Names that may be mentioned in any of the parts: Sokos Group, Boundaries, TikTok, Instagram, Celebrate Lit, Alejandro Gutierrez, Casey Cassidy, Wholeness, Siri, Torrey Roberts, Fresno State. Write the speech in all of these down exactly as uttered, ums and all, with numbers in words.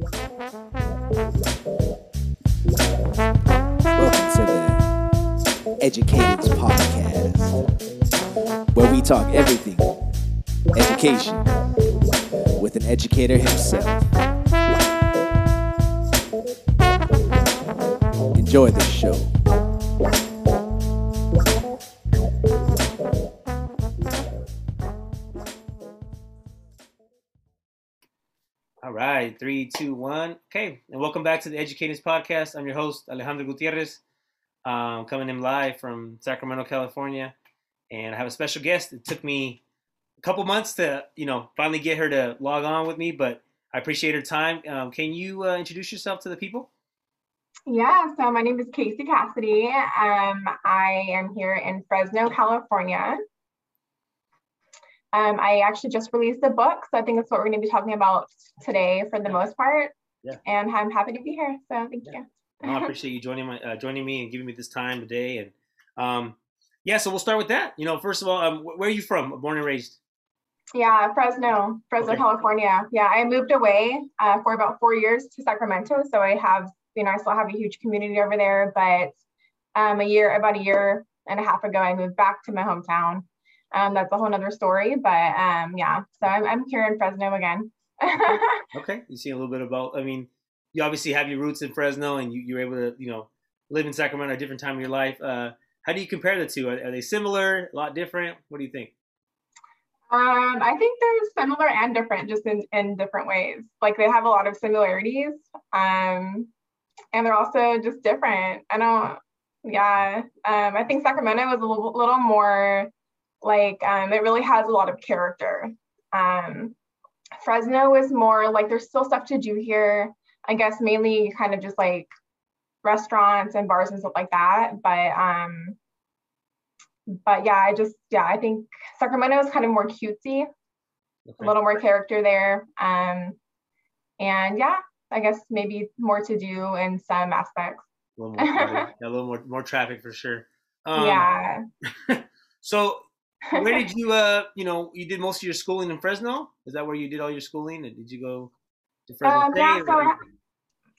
Welcome to the Educators Podcast, where we talk everything education with an educator himself. Enjoy this show. Three, two, one. Okay, and welcome back to the Educators Podcast. I'm your host, Alejandro Gutierrez, um, coming in live from Sacramento, California, and I have a special guest. It took me a couple months to, you know, finally get her to log on with me, but I appreciate her time. Um, can you uh, introduce yourself to the people? Yeah, so my name is Casey Cassidy. Um, I am here in Fresno, California. Um, I actually just released a book, so I think that's what we're going to be talking about today for the yeah. most part, yeah. and I'm happy to be here, so thank yeah. you. Well, I appreciate you joining my, uh, joining me and giving me this time today, and um, yeah, so we'll start with that. You know, first of all, um, where are you from, born and raised? Yeah, Fresno, Fresno, okay. California. Yeah, I moved away uh, for about four years to Sacramento, so I have, you know, I still have a huge community over there, but um, a year, about a year and a half ago, I moved back to my hometown. Um, that's a whole nother story, but um, yeah, so I'm, I'm here in Fresno again. okay. okay, you see a little bit about, I mean, you obviously have your roots in Fresno and you, you're able to, you know, live in Sacramento at a different time of your life. Uh, how do you compare the two? Are, are they similar, a lot different? What do you think? Um, I think they're similar and different just in, in different ways. Like they have a lot of similarities um, and they're also just different. I don't, yeah, um, I think Sacramento is a little, little more Like um, it really has a lot of character. Um, Fresno is more like there's still stuff to do here. I guess mainly kind of just like restaurants and bars and stuff like that. But um, but yeah, I just yeah I think Sacramento is kind of more cutesy, okay. a little more character there. Um, and yeah, I guess maybe more to do in some aspects. A little more, traffic. yeah, a little more, more traffic for sure. Um, yeah. So. Where did you, uh, you know, you did most of your schooling in Fresno? Is that where you did all your schooling? And did you go to Fresno um, State? Yeah, so I, ha-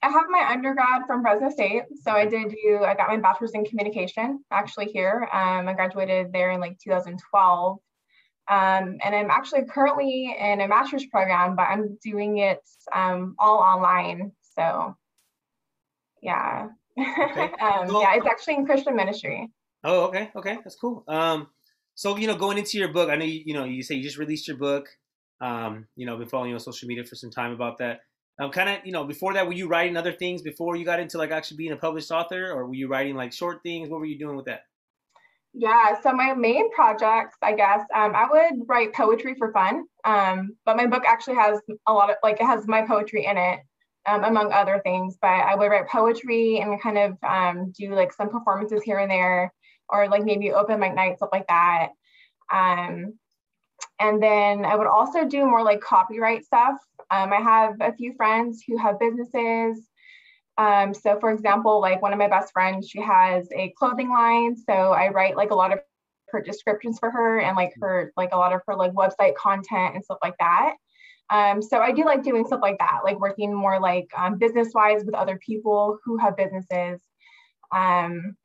I have my undergrad from Fresno State. So I did do, I got my bachelor's in communication actually here. Um, I graduated there in like two thousand twelve. Um, and I'm actually currently in a master's program, but I'm doing it um, all online. So yeah. Okay. um, cool. Yeah, it's actually in Christian ministry. Oh, okay. Okay. That's cool. Um, So, you know, going into your book, I know, you, you know, you say you just released your book, um, you know, I've been following you on social media for some time about that. Um, kind of, you know, before that, were you writing other things before you got into like actually being a published author, or were you writing like short things? What were you doing with that? Yeah. So my main projects, I guess, um, I would write poetry for fun. Um, but my book actually has a lot of like, it has my poetry in it, um, among other things, but I would write poetry and kind of um, do like some performances here and there. Or like maybe open mic night, stuff like that. Um, and then I would also do more like copyright stuff. Um, I have a few friends who have businesses. Um, so for example, like one of my best friends, she has a clothing line. So I write like a lot of her descriptions for her and like her, like a lot of her like website content and stuff like that. Um, so I do like doing stuff like that, like working more like um, business-wise with other people who have businesses. Um,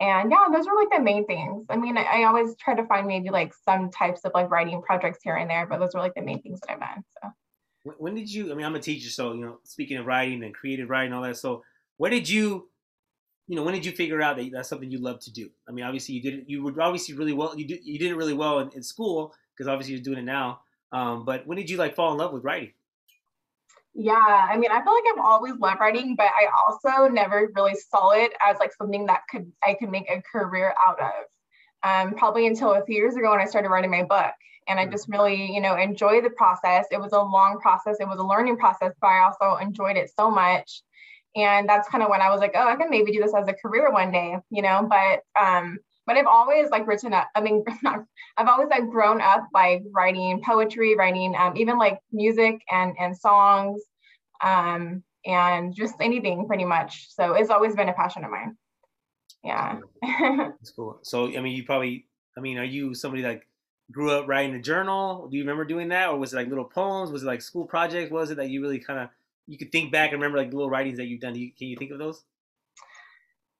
And yeah, those were like the main things. I mean, I, I always try to find maybe like some types of like writing projects here and there, but those were like the main things that I've done. So, when, when did you? I mean, I'm a teacher, so you know, speaking of writing and creative writing, all that. So, where did you, you know, when did you figure out that that's something you love to do? I mean, obviously you did. You were obviously really well. You did. You did it really well in, in school because obviously you're doing it now. Um, but when did you like fall in love with writing? Yeah, I mean, I feel like I've always loved writing, but I also never really saw it as like something that could I could make a career out of. Um, probably until a few years ago when I started writing my book, and I just really, you know, enjoyed the process. It was a long process, it was a learning process, but I also enjoyed it so much. And that's kind of when I was like, oh, I can maybe do this as a career one day, you know. But um, but I've always like written up. I mean, not, I've always like grown up like writing poetry, writing um, even like music and and songs. Um, and just anything pretty much. So it's always been a passion of mine. Yeah. That's cool. So, I mean, you probably, I mean, are you somebody that grew up writing a journal? Do you remember doing that? Or was it like little poems? Was it like school projects? What was it that you really kind of you could think back and remember like the little writings that you've done? Do you, can you think of those?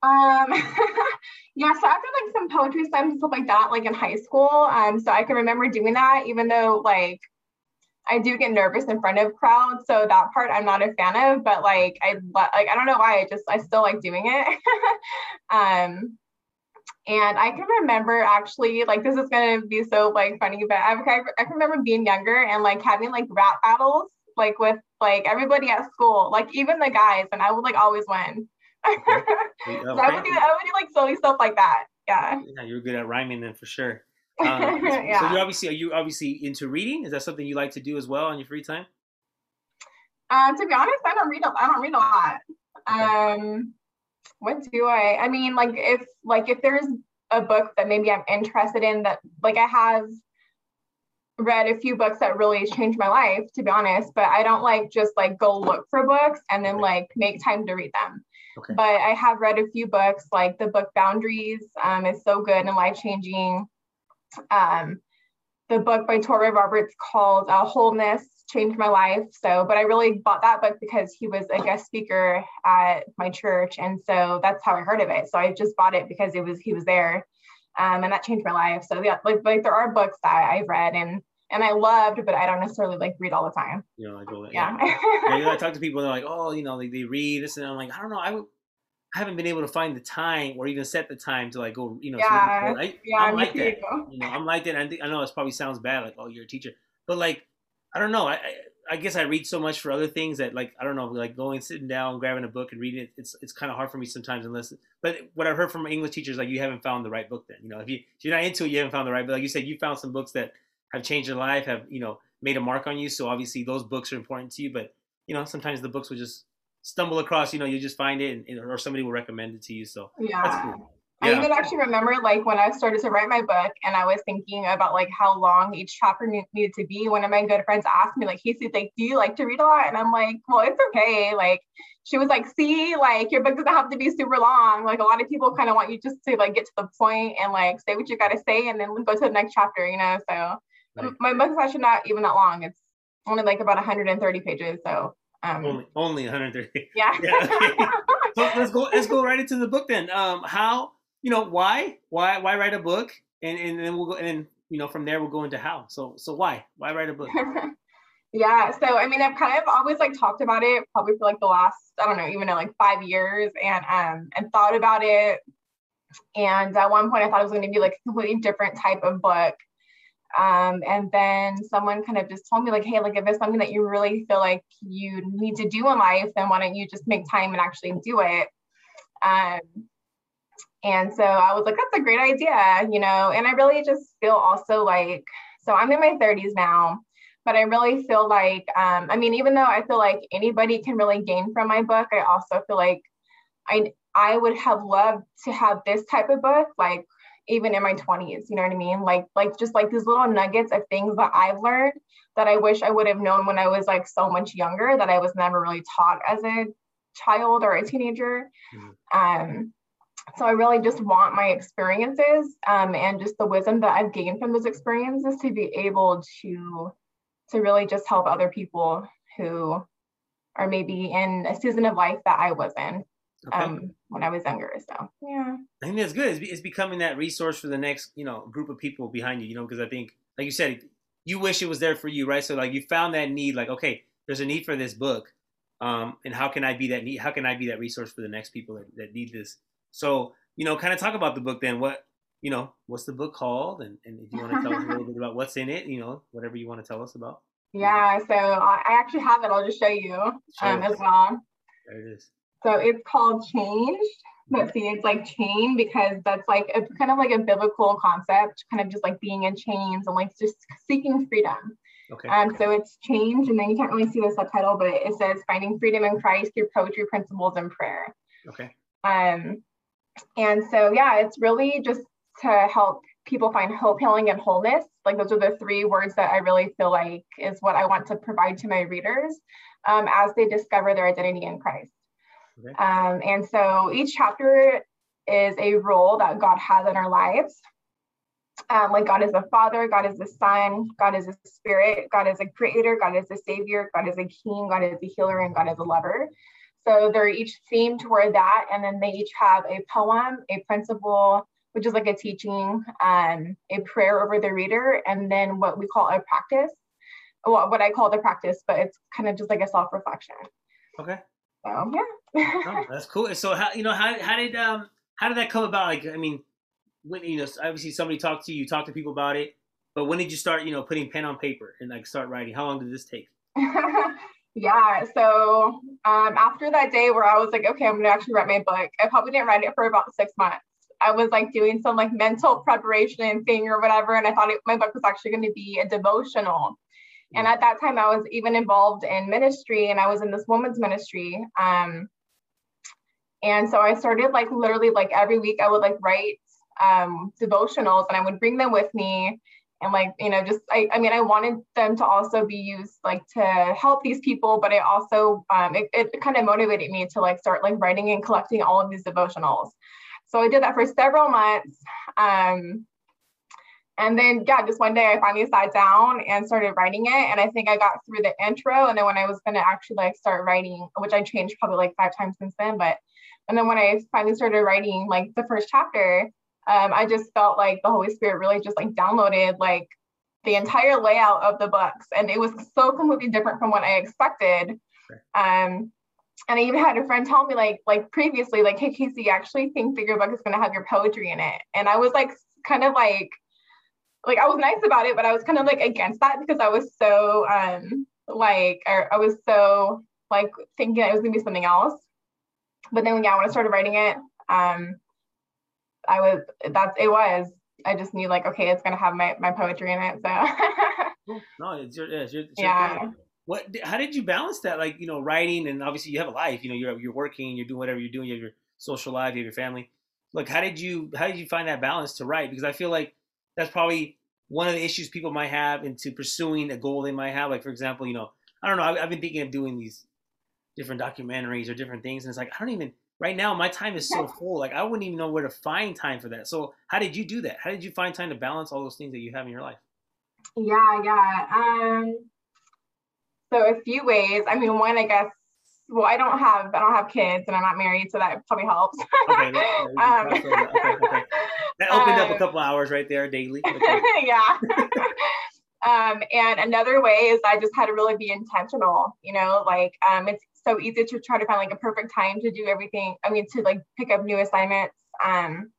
Um, yeah, so I've done like some poetry slams and stuff like that, like in high school. Um, so I can remember doing that, even though like I do get nervous in front of crowds. So that part I'm not a fan of, but like, I like, I don't know why I just, I still like doing it. um, And I can remember actually, like, this is going to be so like funny, but I, I can remember being younger and like having like rap battles, like with like everybody at school, like even the guys, and I would like always win. so I would do, I would do like silly stuff like that. Yeah. Yeah, you're good at rhyming then for sure. Um, yeah. So you obviously, are you obviously into reading? Is that something you like to do as well on your free time? Uh, to be honest, I don't read a, I don't read a lot. Okay. Um, what do I, I mean, like, if, like, if there's a book that maybe I'm interested in that, like, I have read a few books that really changed my life, to be honest, but I don't, like, just, like, go look for books and then, like, make time to read them. Okay. But I have read a few books, like, the book Boundaries um, is so good and life-changing. Um, the book by Torrey Roberts called uh, Wholeness changed my life. So, but I really bought that book because he was a guest speaker at my church. And so that's how I heard of it. So I just bought it because it was, he was there. Um, and that changed my life. So yeah, like, like there are books that I've read and, and I loved, but I don't necessarily like read all the time. You know, like, well, yeah. Yeah. Yeah, you know, I talk to people and they're like, oh, you know, like they read this and I'm like, I don't know. I would, I haven't been able to find the time or even set the time to like go, you know, yeah, I, yeah, I'm like that, you know, I'm like that. I think, I know it probably sounds bad. Like, oh, you're a teacher, but like, I don't know. I, I, I guess I read so much for other things that like, I don't know, like going, sitting down, grabbing a book and reading it. It's, it's kind of hard for me sometimes unless, but what I've heard from English teachers, like you haven't found the right book then, you know, if, you, if you're not into it, you haven't found the right, but like you said, you found some books that have changed your life, have, you know, made a mark on you. So obviously those books are important to you, but you know, sometimes the books will just stumble across, you know, you just find it and, or somebody will recommend it to you. So yeah, that's cool. Yeah. I even actually remember like when I started to write my book and I was thinking about like how long each chapter needed to be. One of my good friends asked me like, Casey, like, do you like to read a lot? And I'm like, well, it's okay. Like she was like, see, like your book doesn't have to be super long. Like a lot of people kind of want you just to like get to the point and like say what you got to say and then go to the next chapter, you know? So right. My book's actually not even that long. It's only like about one hundred thirty pages. So Um, only, only one hundred thirty. Yeah. Yeah, okay. So let's go. Let's go right into the book then. Um, how you know why? Why? Why write a book? And and then we'll go. And then you know from there we'll go into how. So so why? Why write a book? Yeah. So I mean I've kind of always like talked about it probably for like the last I don't know even know, like five years and um and thought about it. And at one point I thought it was going to be like a completely different type of book. Um, and then someone kind of just told me like, hey, like if it's something that you really feel like you need to do in life, then why don't you just make time and actually do it? Um, and so I was like, that's a great idea, you know, and I really just feel also like, so I'm in my thirties now, but I really feel like, um, I mean, even though I feel like anybody can really gain from my book, I also feel like I, I would have loved to have this type of book, like even in my twenties, you know what I mean? Like, like just like these little nuggets of things that I've learned that I wish I would have known when I was like so much younger that I was never really taught as a child or a teenager. Mm-hmm. Um, so I really just want my experiences um, and just the wisdom that I've gained from those experiences to be able to, to really just help other people who are maybe in a season of life that I was in. Okay. Um, when I was younger, so yeah. I think that's good. It's, it's becoming that resource for the next, you know, group of people behind you, you know, because I think, like you said, you wish it was there for you, right? So like you found that need, like, okay, there's a need for this book. Um, and how can I be that need? How can I be that resource for the next people that, that need this? So, you know, kind of talk about the book then. What, you know, what's the book called? And, and if you want to tell us a little bit about what's in it, you know, whatever you want to tell us about. Yeah. So I actually have it. I'll just show you um, as well. There it is. So it's called Changed, but see, it's like chain because that's like a kind of like a biblical concept, kind of just like being in chains and like just seeking freedom. Okay. Um, so it's Changed, and then you can't really see the subtitle, but it says Finding Freedom in Christ Through Poetry, Principles, and Prayer. Okay. Um, and so yeah, it's really just to help people find hope, healing, and wholeness. Like those are the three words that I really feel like is what I want to provide to my readers um, as they discover their identity in Christ. Um, and so each chapter is a role that God has in our lives. Um, like God is a father, God is a son, God is a spirit, God is a creator, God is a savior, God is a king, God is a healer, and God is a lover. So they're each themed toward that. And then they each have a poem, a principle, which is like a teaching, um, a prayer over the reader, and then what we call a practice, well, what I call the practice, but it's kind of just like a self-reflection. Okay. So, yeah. Oh, that's cool. So how, you know, how, how did, um, how did that come about? Like, I mean, when, you know, obviously somebody talked to you, you talked to people about it, but when did you start, you know, putting pen on paper and like start writing? How long did this take? Yeah. So, um, after that day where I was like, okay, I'm going to actually write my book, I probably didn't write it for about six months. I was like doing some like mental preparation thing or whatever. And I thought it, my book was actually going to be a devotional. And at that time I was even involved in ministry, and I was in this woman's ministry. Um, and so I started like literally like every week I would like write, um, devotionals, and I would bring them with me. And like, you know, just, I, I mean, I wanted them to also be used like to help these people, but it also, um, it, it kind of motivated me to like start like writing and collecting all of these devotionals. So I did that for several months. Um, and then, yeah, just one day I finally sat down and started writing it. And I think I got through the intro. And then when I was going to actually like start writing, which I changed probably like five times since then, but, and then when I finally started writing like the first chapter, um, I just felt like the Holy Spirit really just like downloaded like the entire layout of the books. And it was so completely different from what I expected. Um, And I even had a friend tell me like, like previously, like, hey, Casey, I actually think that your book is going to have your poetry in it. And I was like, kind of like, like, I was nice about it, but I was kind of like against that because I was so, um, like, I, I was so like thinking it was gonna be something else. But then, yeah, when I started writing it, um, I was, that's, it was, I just knew like, okay, it's going to have my, my poetry in it. So. No, it's your, it's your, it's your yeah. Poetry. What, how did you balance that? Like, you know, writing, and obviously you have a life, you know, you're, you're working, you're doing whatever you're doing, you have your social life, you have your family. Like, how did you, how did you find that balance to write? Because I feel like that's probably one of the issues people might have into pursuing a goal they might have. Like, for example, you know, I don't know, I've, I've been thinking of doing these different documentaries or different things. And it's like, I don't even, right now, my time is so full. Like, I wouldn't even know where to find time for that. So how did you do that? How did you find time to balance all those things that you have in your life? Yeah, yeah. Um... So a few ways. I mean, one, I guess, well, I don't have, I don't have kids and I'm not married, so that probably helps. Okay, um, okay, okay. That opened um, up a couple hours right there daily. Okay. Yeah. um, and another way is I just had to really be intentional, you know, like, um, it's so easy to try to find like a perfect time to do everything. I mean, to like pick up new assignments, um,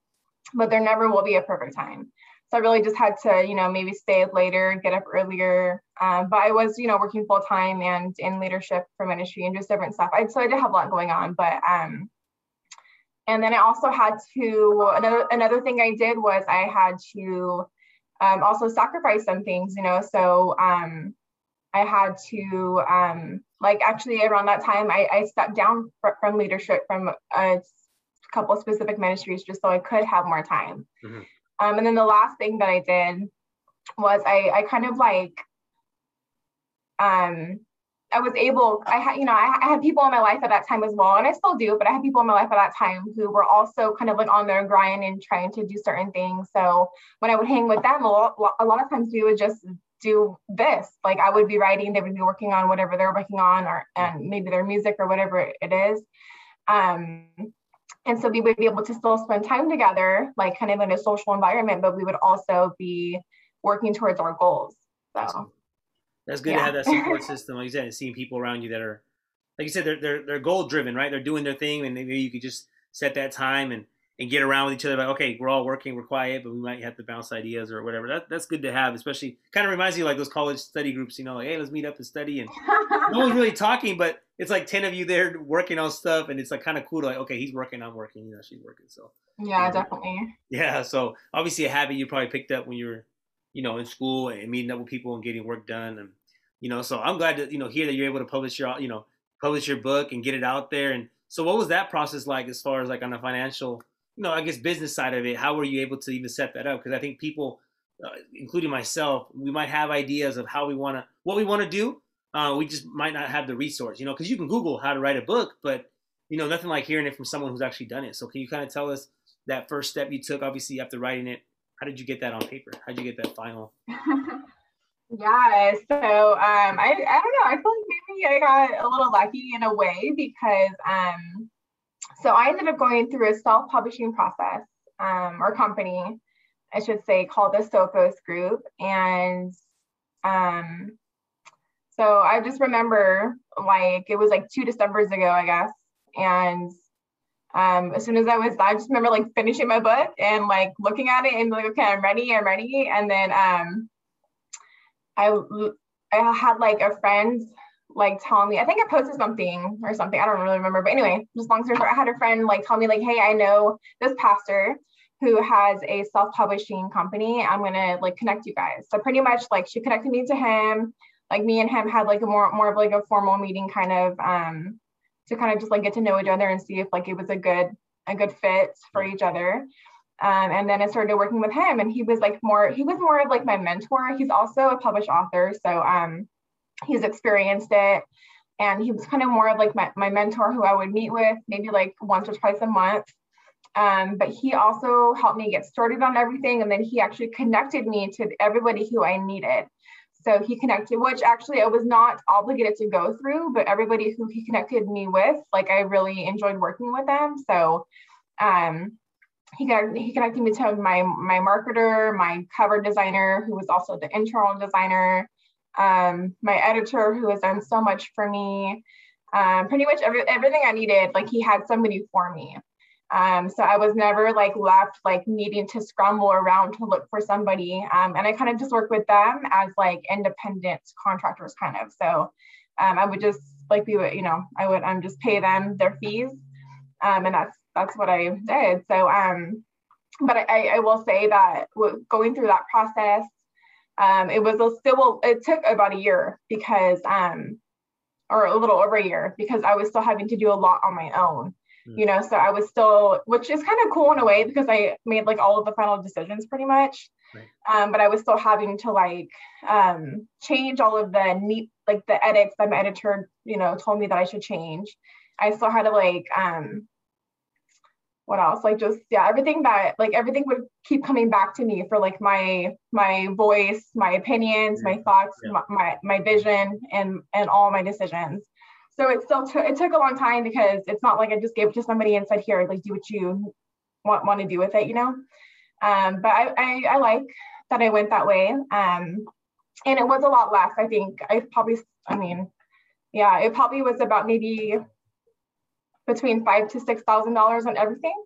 but there never will be a perfect time. So I really just had to, you know, maybe stay later, get up earlier. Um, but I was, you know, working full time and in leadership for ministry and just different stuff. I, so I did have a lot going on, but, um, and then I also had to, another, another thing I did was I had to um, also sacrifice some things, you know, so um, I had to, um, like, actually around that time, I, I stepped down fr- from leadership from a couple of specific ministries just so I could have more time. Mm-hmm. Um, and then the last thing that I did was I, I kind of like, um, I was able, I had, you know, I, I had people in my life at that time as well, and I still do, but I had people in my life at that time who were also kind of like on their grind and trying to do certain things. So when I would hang with them, a lot, a lot of times we would just do this, like I would be writing, they would be working on whatever they're working on, or and maybe their music or whatever it is. Um, And so we would be able to still spend time together, like kind of in a social environment, but we would also be working towards our goals. So awesome. That's good yeah. to have that support system, like you said, and seeing people around you that are, like you said, they're they're, they're goal driven, right? They're doing their thing, and maybe you could just set that time and and get around with each other. Like, okay, we're all working, we're quiet, but we might have to bounce ideas or whatever. That that's good to have, especially kind of reminds you like those college study groups, you know, like hey, let's meet up and study, and no one's really talking, but it's like ten of you there working on stuff, and it's like kind of cool to like, okay, he's working, I'm working, you know, she's working. So yeah, um, definitely. Yeah. So obviously a habit you probably picked up when you were, you know, in school and meeting up with people and getting work done. And, you know, so I'm glad to, you know, hear that you're able to publish your, you know, publish your book and get it out there. And so what was that process like as far as like on the financial, you know, I guess business side of it, how were you able to even set that up? Because I think people, uh, including myself, we might have ideas of how we want to, what we want to do. Uh, we just might not have the resource, you know, because you can Google how to write a book, but, you know, nothing like hearing it from someone who's actually done it. So can you kind of tell us that first step you took, obviously after writing it, how did you get that on paper? How'd you get that final? Yeah, so um, I, I don't know. I feel like maybe I got a little lucky in a way because, um, so I ended up going through a self-publishing process um, or company, I should say, called the Sokos Group. And um, so I just remember like, it was like two Decembers ago, I guess. And um, as soon as I was, I just remember like finishing my book and like looking at it and like, okay, I'm ready, I'm ready. And then, um, I, I had like a friend like tell me, I think I posted something or something. I don't really remember, but anyway, just long story short, I had a friend like tell me like, hey, I know this pastor who has a self-publishing company. I'm going to like connect you guys. So pretty much like she connected me to him. Like me and him had like a more, more of like a formal meeting kind of, um, to kind of just like get to know each other and see if like it was a good, a good fit for each other. Um, and then I started working with him, and he was like more, he was more of like my mentor. He's also a published author. So um, he's experienced it. And he was kind of more of like my, my mentor who I would meet with maybe like once or twice a month. Um, but he also helped me get started on everything. And then he actually connected me to everybody who I needed. So he connected, which actually I was not obligated to go through, but everybody who he connected me with, like I really enjoyed working with them. So um, he got, he connected me to my, my marketer, my cover designer, who was also the internal designer, um, my editor who has done so much for me, um, pretty much every, everything I needed, like he had somebody for me. Um, so I was never like left like needing to scramble around to look for somebody. Um, and I kind of just worked with them as like independent contractors kind of. So um, I would just like, we would, you know, I would um, just pay them their fees. Um, and that's, that's what I did. So, um, but I, I will say that going through that process, um, it was a still, it took about a year because, um, or a little over a year because I was still having to do a lot on my own. You know, so I was still, which is kind of cool in a way because I made like all of the final decisions pretty much. Right. Um, but I was still having to like um, change all of the neat, like the edits that my editor, you know, told me that I should change. I still had to like, um, what else? Like just, yeah, everything that like everything would keep coming back to me for like my, my voice, my opinions, yeah. my thoughts, yeah. my, my, my vision and, and all my decisions. So it still took, it took a long time because it's not like I just gave it to somebody and said, here, like do what you want, want to do with it, you know? Um, but I, I, I like that I went that way. Um, and it was a lot less, I think. I probably, I mean, yeah, it probably was about maybe between five thousand to six thousand dollars on everything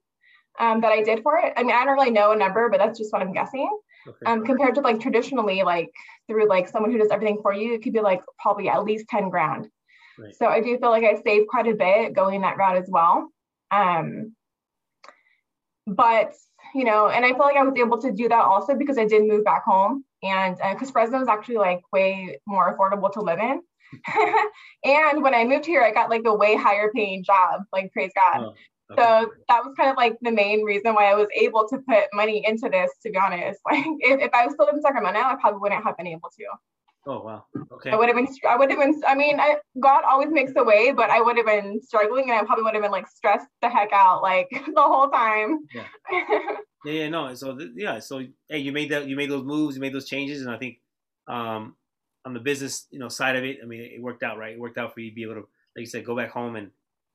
um, that I did for it. I mean, I don't really know a number, but that's just what I'm guessing. Okay. Um, compared to like traditionally, like through like someone who does everything for you, it could be like probably at least ten grand. Right. So I do feel like I saved quite a bit going that route as well. Um, but, you know, and I feel like I was able to do that also because I did move back home and because uh, Fresno is actually like way more affordable to live in. And when I moved here, I got like a way higher paying job, like praise God. Oh, okay. So that was kind of like the main reason why I was able to put money into this, to be honest. Like if, if I was still in Sacramento, I probably wouldn't have been able to. Oh, wow. Okay. I would have been, I would have been, I mean, I, God always makes a way, but I would have been struggling and I probably would have been like stressed the heck out, like the whole time. Yeah. Yeah. Yeah no. So th- yeah. So, hey, you made that, you made those moves, you made those changes. And I think, um, on the business, you know, side of it, I mean, it worked out, right? It worked out for you to be able to, like you said, go back home and,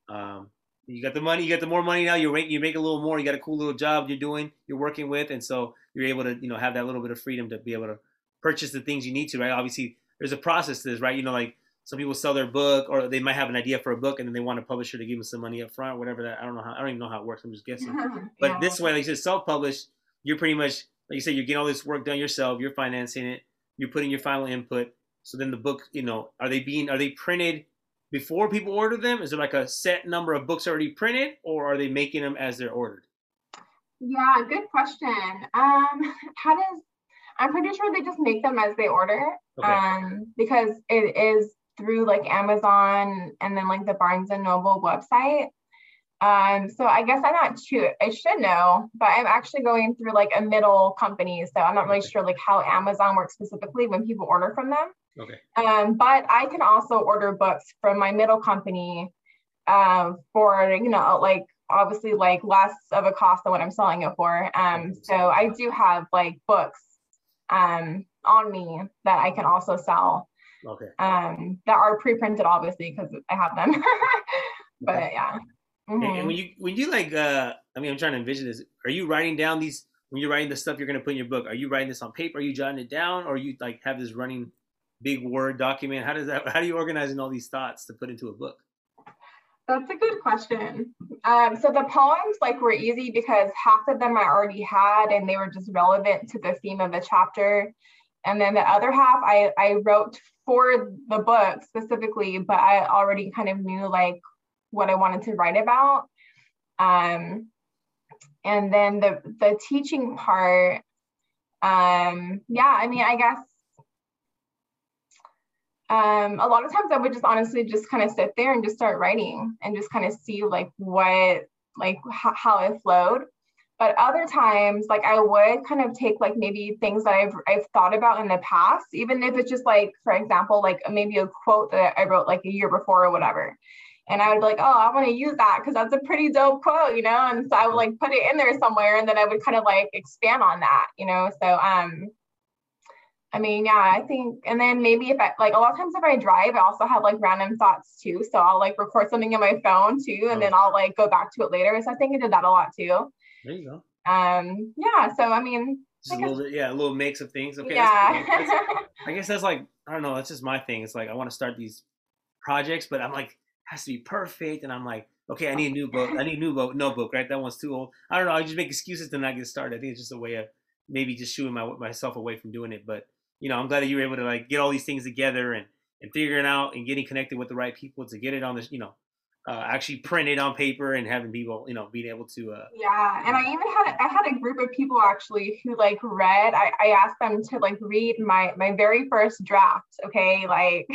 um, you got the money, you got the more money now, you make, you make a little more, you got a cool little job you're doing, you're working with. And so you're able to, you know, have that little bit of freedom to be able to purchase the things you need to, right? Obviously, there's a process to this, right? You know, like some people sell their book or they might have an idea for a book and then they want a publisher to give them some money up front, or whatever that, I don't know how, I don't even know how it works. I'm just guessing. Yeah. But yeah. This way, like you said, self-publish, you're pretty much, like you said, you're getting all this work done yourself, you're financing it, you're putting your final input. So then the book, you know, are they being, are they printed before people order them? Is there like a set number of books already printed or are they making them as they're ordered? Yeah, good question. Um, how does, I'm pretty sure they just make them as they order, okay. um, because it is through like Amazon and then like the Barnes and Noble website. Um, so I guess I'm not sure, I should know, but I'm actually going through like a middle company. So I'm not really okay. sure like how Amazon works specifically when people order from them. Okay. Um, but I can also order books from my middle company uh, for, you know, like obviously like less of a cost than what I'm selling it for. Um, so I do have like books um, on me that I can also sell. Okay. Um, that are pre-printed, obviously, because I have them. But okay. Yeah. Mm-hmm. And when you when you like, uh, I mean, I'm trying to envision this. Are you writing down these when you're writing the stuff you're going to put in your book? Are you writing this on paper? Are you jotting it down, or you like have this running big Word document? How does that? How do you organize in all these thoughts to put into a book? That's a good question. Um, so the poems like were easy because half of them I already had, and they were just relevant to the theme of the chapter. And then the other half I, I wrote for the book specifically, but I already kind of knew like what I wanted to write about. Um, and then the, the teaching part, um, yeah, I mean, I guess um, a lot of times I would just honestly just kind of sit there and just start writing and just kind of see like what, like h- how it flowed. But other times, like I would kind of take like maybe things that I've I've thought about in the past, even if it's just like, for example, like maybe a quote that I wrote like a year before or whatever. And I would be like, oh, I want to use that because that's a pretty dope quote, you know? And so I would like put it in there somewhere, and then I would kind of like expand on that, you know? So, um, I mean, yeah, I think, and then maybe if I, like a lot of times if I drive, I also have like random thoughts too. So I'll like record something in my phone too, and then I'll like go back to it later. So I think I did that a lot too. There you go. Um, yeah. So I mean, just I guess, a little bit, yeah, a little mix of things. Okay. Yeah. That's, that's, I guess that's like I don't know. That's just my thing. It's like I want to start these projects, but I'm like, it has to be perfect, and I'm like, okay, I need a new book. I need a new book. No book, right? That one's too old. I don't know. I just make excuses to not get started. I think it's just a way of maybe just shooing my myself away from doing it. But you know, I'm glad that you were able to like get all these things together and and figuring out and getting connected with the right people to get it on this, you know. Uh, actually print it on paper and having people, you know, being able to. Uh, yeah. And I even had, I had a group of people actually who like read, I, I asked them to like read my, my very first draft. Okay. Like,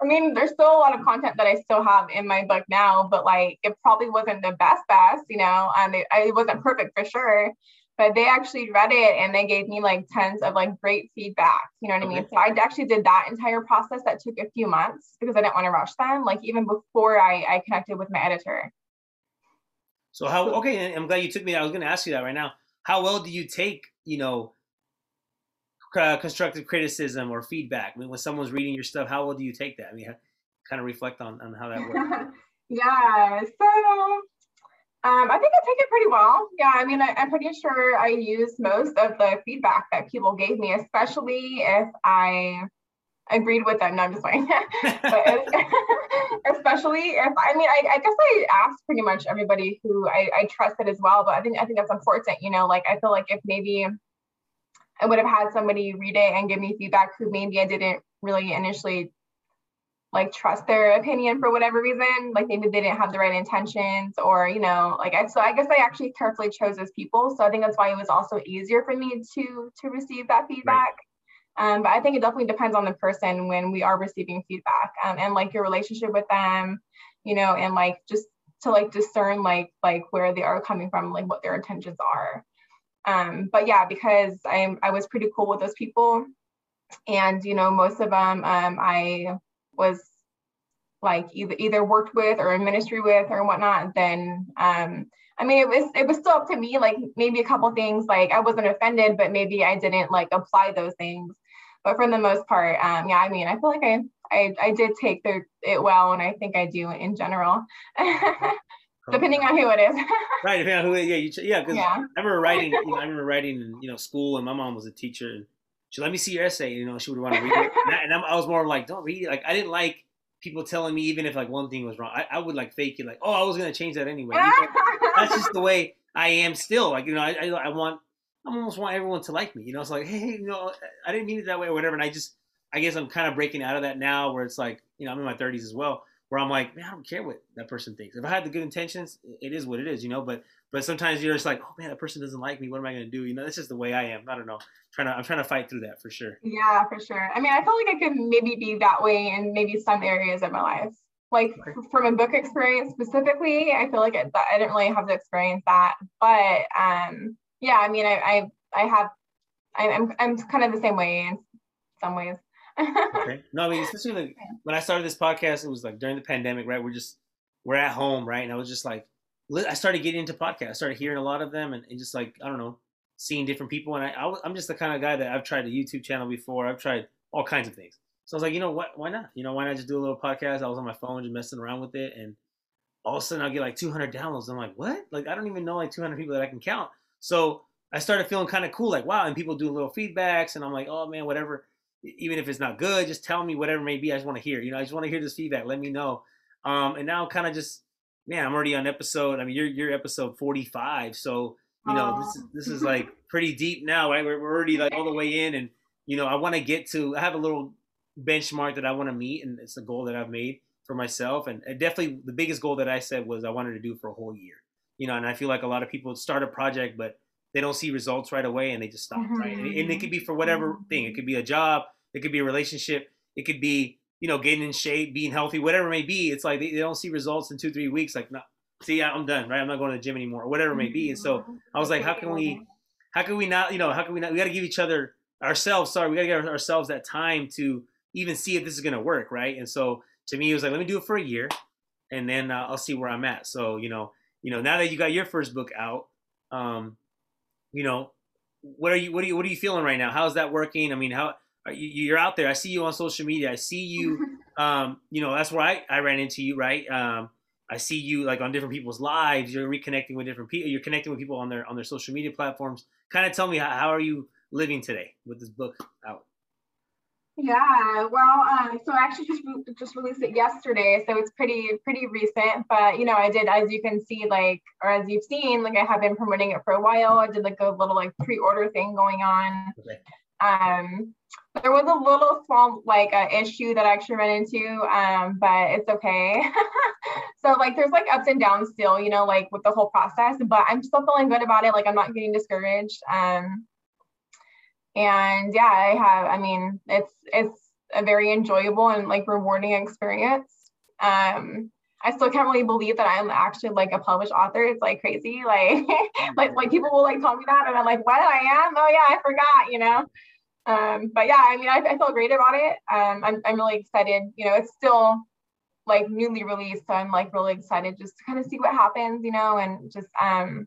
I mean, there's still a lot of content that I still have in my book now, but like, it probably wasn't the best, best, you know, and it, it wasn't perfect for sure, but they actually read it and they gave me like tons of like great feedback. You know what okay. I mean? So I actually did that entire process that took a few months because I didn't want to rush them. Like even before I, I connected with my editor. So how, okay. I'm glad you took me. I was going to ask you that right now. How well do you take, you know, uh, constructive criticism or feedback? I mean, when someone's reading your stuff, how well do you take that? I mean, kind of reflect on, on how that works. Yeah. So Um, I think I take it pretty well. Yeah, I mean, I, I'm pretty sure I use most of the feedback that people gave me, especially if I agreed with them. No, I'm just playing. Especially if, I mean, I, I guess I asked pretty much everybody who I, I trusted as well, but I think I think that's important. You know, like I feel like if maybe I would have had somebody read it and give me feedback who maybe I didn't really initially like trust their opinion for whatever reason, like maybe they didn't have the right intentions or, you know, like, I, so I guess I actually carefully chose those people. So I think that's why it was also easier for me to, to receive that feedback. Right. Um, but I think it definitely depends on the person when we are receiving feedback um, and like your relationship with them, you know, and like, just to like discern, like, like where they are coming from, like what their intentions are. Um, but yeah, because I I was pretty cool with those people and, you know, most of them, um, I, was like either either worked with or in ministry with or whatnot, then um I mean it was it was still up to me, like maybe a couple things like I wasn't offended, but maybe I didn't like apply those things. But for the most part, um yeah, I mean I feel like I I, I did take the, it well, and I think I do in general. Depending on who it is. Right, depending on who it is. Yeah, you, yeah, because yeah. I remember writing you know, I remember writing in you know school, and my mom was a teacher and she let me see your essay, you know, she would want to read it. And, I, and I was more like, don't read it. Like, I didn't like people telling me even if like one thing was wrong, I, I would like fake it. Like, oh, I was going to change that anyway. You know, that's just the way I am still. Like, you know, I, I I want, I almost want everyone to like me. You know, it's like, hey, you know, I didn't mean it that way or whatever. And I just, I guess I'm kind of breaking out of that now where it's like, you know, I'm in my thirties as well, where I'm like, man, I don't care what that person thinks. If I had the good intentions, it is what it is, you know, but But sometimes you're just like, oh man, that person doesn't like me. What am I going to do? You know, that's just the way I am. I don't know. I'm trying to, I'm trying to fight through that for sure. Yeah, for sure. I mean, I feel like I could maybe be that way in maybe some areas of my life. Like right. From a book experience specifically, I feel like it, I didn't really have to experience that. But um, yeah, I mean, I, I, I have, I, I'm, I'm kind of the same way in some ways. Okay. No, I mean, especially like, when I started this podcast, it was like during the pandemic, right? We're just, we're at home, right? And I was just like, I started getting into podcasts. I started hearing a lot of them and, and just like, I don't know, seeing different people. And I, I, I'm just the kind of guy that I've tried a YouTube channel before. I've tried all kinds of things. So I was like, you know what? Why not? You know, why not just do a little podcast? I was on my phone just messing around with it. And all of a sudden I'll get like two hundred downloads. I'm like, what? Like, I don't even know like two hundred people that I can count. So I started feeling kind of cool. Like, wow. And people do little feedbacks and I'm like, oh man, whatever. Even if it's not good, just tell me whatever it may be. I just want to hear, you know, I just want to hear this feedback. Let me know. Um, and now kind of just, man, I'm already on episode. I mean, you're, you're episode forty-five. So, you know, Aww. this is, this is like pretty deep now, right? We're, we're already like all the way in. And, you know, I want to get to, I have a little benchmark that I want to meet. And it's a goal that I've made for myself. And definitely the biggest goal that I said was I wanted to do for a whole year, you know, and I feel like a lot of people start a project, but they don't see results right away and they just stop, mm-hmm. right? And, and it could be for whatever thing. It could be a job. It could be a relationship. It could be, you know, getting in shape, being healthy, whatever it may be. It's like they, they don't see results in two, three weeks. Like, no, see, I'm done, right? I'm not going to the gym anymore, or whatever it may be. And so I was like, how can we, how can we not, you know, how can we not, we got to give each other ourselves, sorry, we got to give ourselves that time to even see if this is going to work, right? And so to me, it was like, let me do it for a year and then uh, I'll see where I'm at. So, you know, you know, now that you got your first book out, um, you know, what are you, what are you, what are you feeling right now? How's that working? I mean, how are you, you're out there. I see you on social media. I see you, um, you know, that's where I, I ran into you. Right. Um, I see you like on different people's lives. You're reconnecting with different people. You're connecting with people on their, on their social media platforms. Kind of tell me how, how are you living today with this book out? Yeah, well, um, so I actually just, re- just released it yesterday. So it's pretty, pretty recent, but you know, I did, as you can see, like, or as you've seen, like I have been promoting it for a while. I did like a little like pre-order thing going on. Okay. Um, there was a little small, like uh, issue that I actually ran into, um, but it's okay. So like, there's like ups and downs still, you know, like with the whole process, but I'm still feeling good about it. Like I'm not getting discouraged. Um, And yeah, I have, I mean, it's, it's a very enjoyable and like rewarding experience. Um, I still can't really believe that I'm actually like a published author. It's like crazy. Like, like, like people will like tell me that and I'm like, what, I am? Oh yeah, I forgot, you know? Um, but yeah, I mean, I, I feel great about it. Um, I'm, I'm really excited. You know, it's still like newly released. So I'm like really excited just to kind of see what happens, you know, and just, um,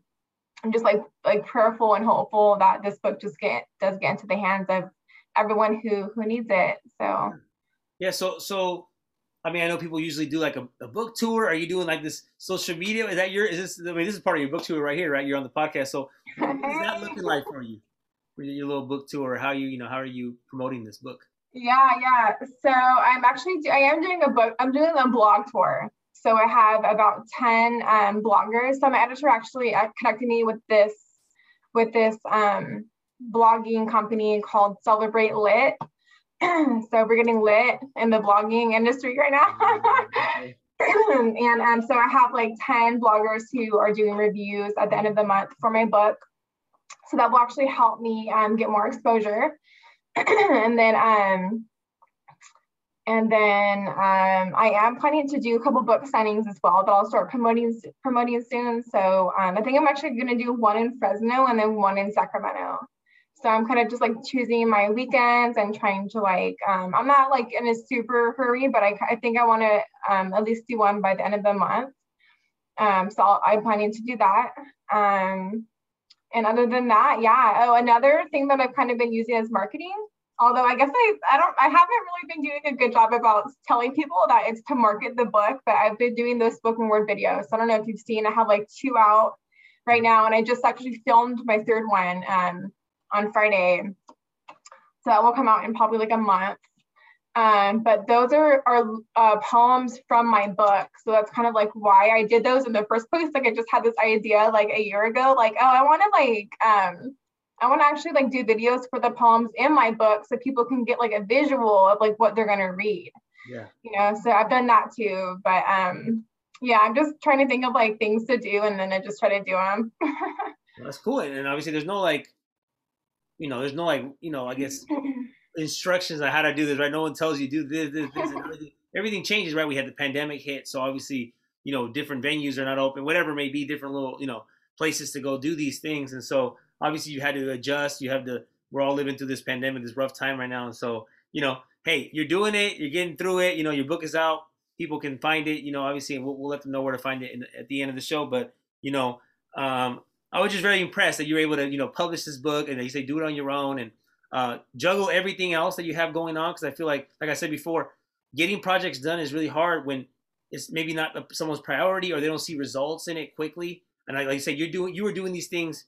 I'm just like like prayerful and hopeful that this book just get does get into the hands of everyone who who needs it. So yeah, so so I mean, I know people usually do like a, a book tour. Are you doing like this social media? Is that your is this I mean this is part of your book tour right here, right? You're on the podcast. So what is that looking like for you? For your little book tour, how you you know, how are you promoting this book? Yeah, yeah. So I'm actually I am doing a book I'm doing a blog tour. So I have about ten um, bloggers. So my editor actually connected me with this with this um, blogging company called Celebrate Lit. So we're getting lit in the blogging industry right now. And um, so I have like ten bloggers who are doing reviews at the end of the month for my book. So that will actually help me um, get more exposure. And then um, And then um, I am planning to do a couple book signings as well, but I'll start promoting promoting soon. So um, I think I'm actually going to do one in Fresno and then one in Sacramento. So I'm kind of just like choosing my weekends and trying to like, um, I'm not like in a super hurry, but I, I think I want to um, at least do one by the end of the month. Um, so I'll, I'm planning to do that. Um, and other than that, yeah. Oh, another thing that I've kind of been using is marketing. Although I guess I, I don't, I haven't really been doing a good job about telling people that it's to market the book, but I've been doing those spoken word videos. I don't know if you've seen, I have like two out right now. And I just actually filmed my third one um, on Friday. So that will come out in probably like a month. Um, but those are, are uh, poems from my book. So that's kind of like why I did those in the first place. Like I just had this idea like a year ago, like, oh, I want to like, um, I want to actually like do videos for the poems in my book so people can get like a visual of like what they're going to read. Yeah. You know, so I've done that too, but um, yeah, I'm just trying to think of like things to do and then I just try to do them. Well, that's cool. And obviously there's no like, you know, there's no like, you know, I guess instructions on how to do this, right? No one tells you do this, this, this, and everything. Everything changes, right? We had the pandemic hit. So obviously, you know, different venues are not open, whatever it may be, different little, you know, places to go do these things. And so obviously you had to adjust, you have to, we're all living through this pandemic, this rough time right now. And so, you know, hey, you're doing it, you're getting through it, you know, your book is out, people can find it, you know, obviously we'll, we'll let them know where to find it in, at the end of the show. But, you know, um, I was just very impressed that you're able to, you know, publish this book and they say do it on your own and uh, juggle everything else that you have going on. Because I feel like, like I said before, getting projects done is really hard when it's maybe not someone's priority or they don't see results in it quickly. And like I said, you're doing, you were doing these things,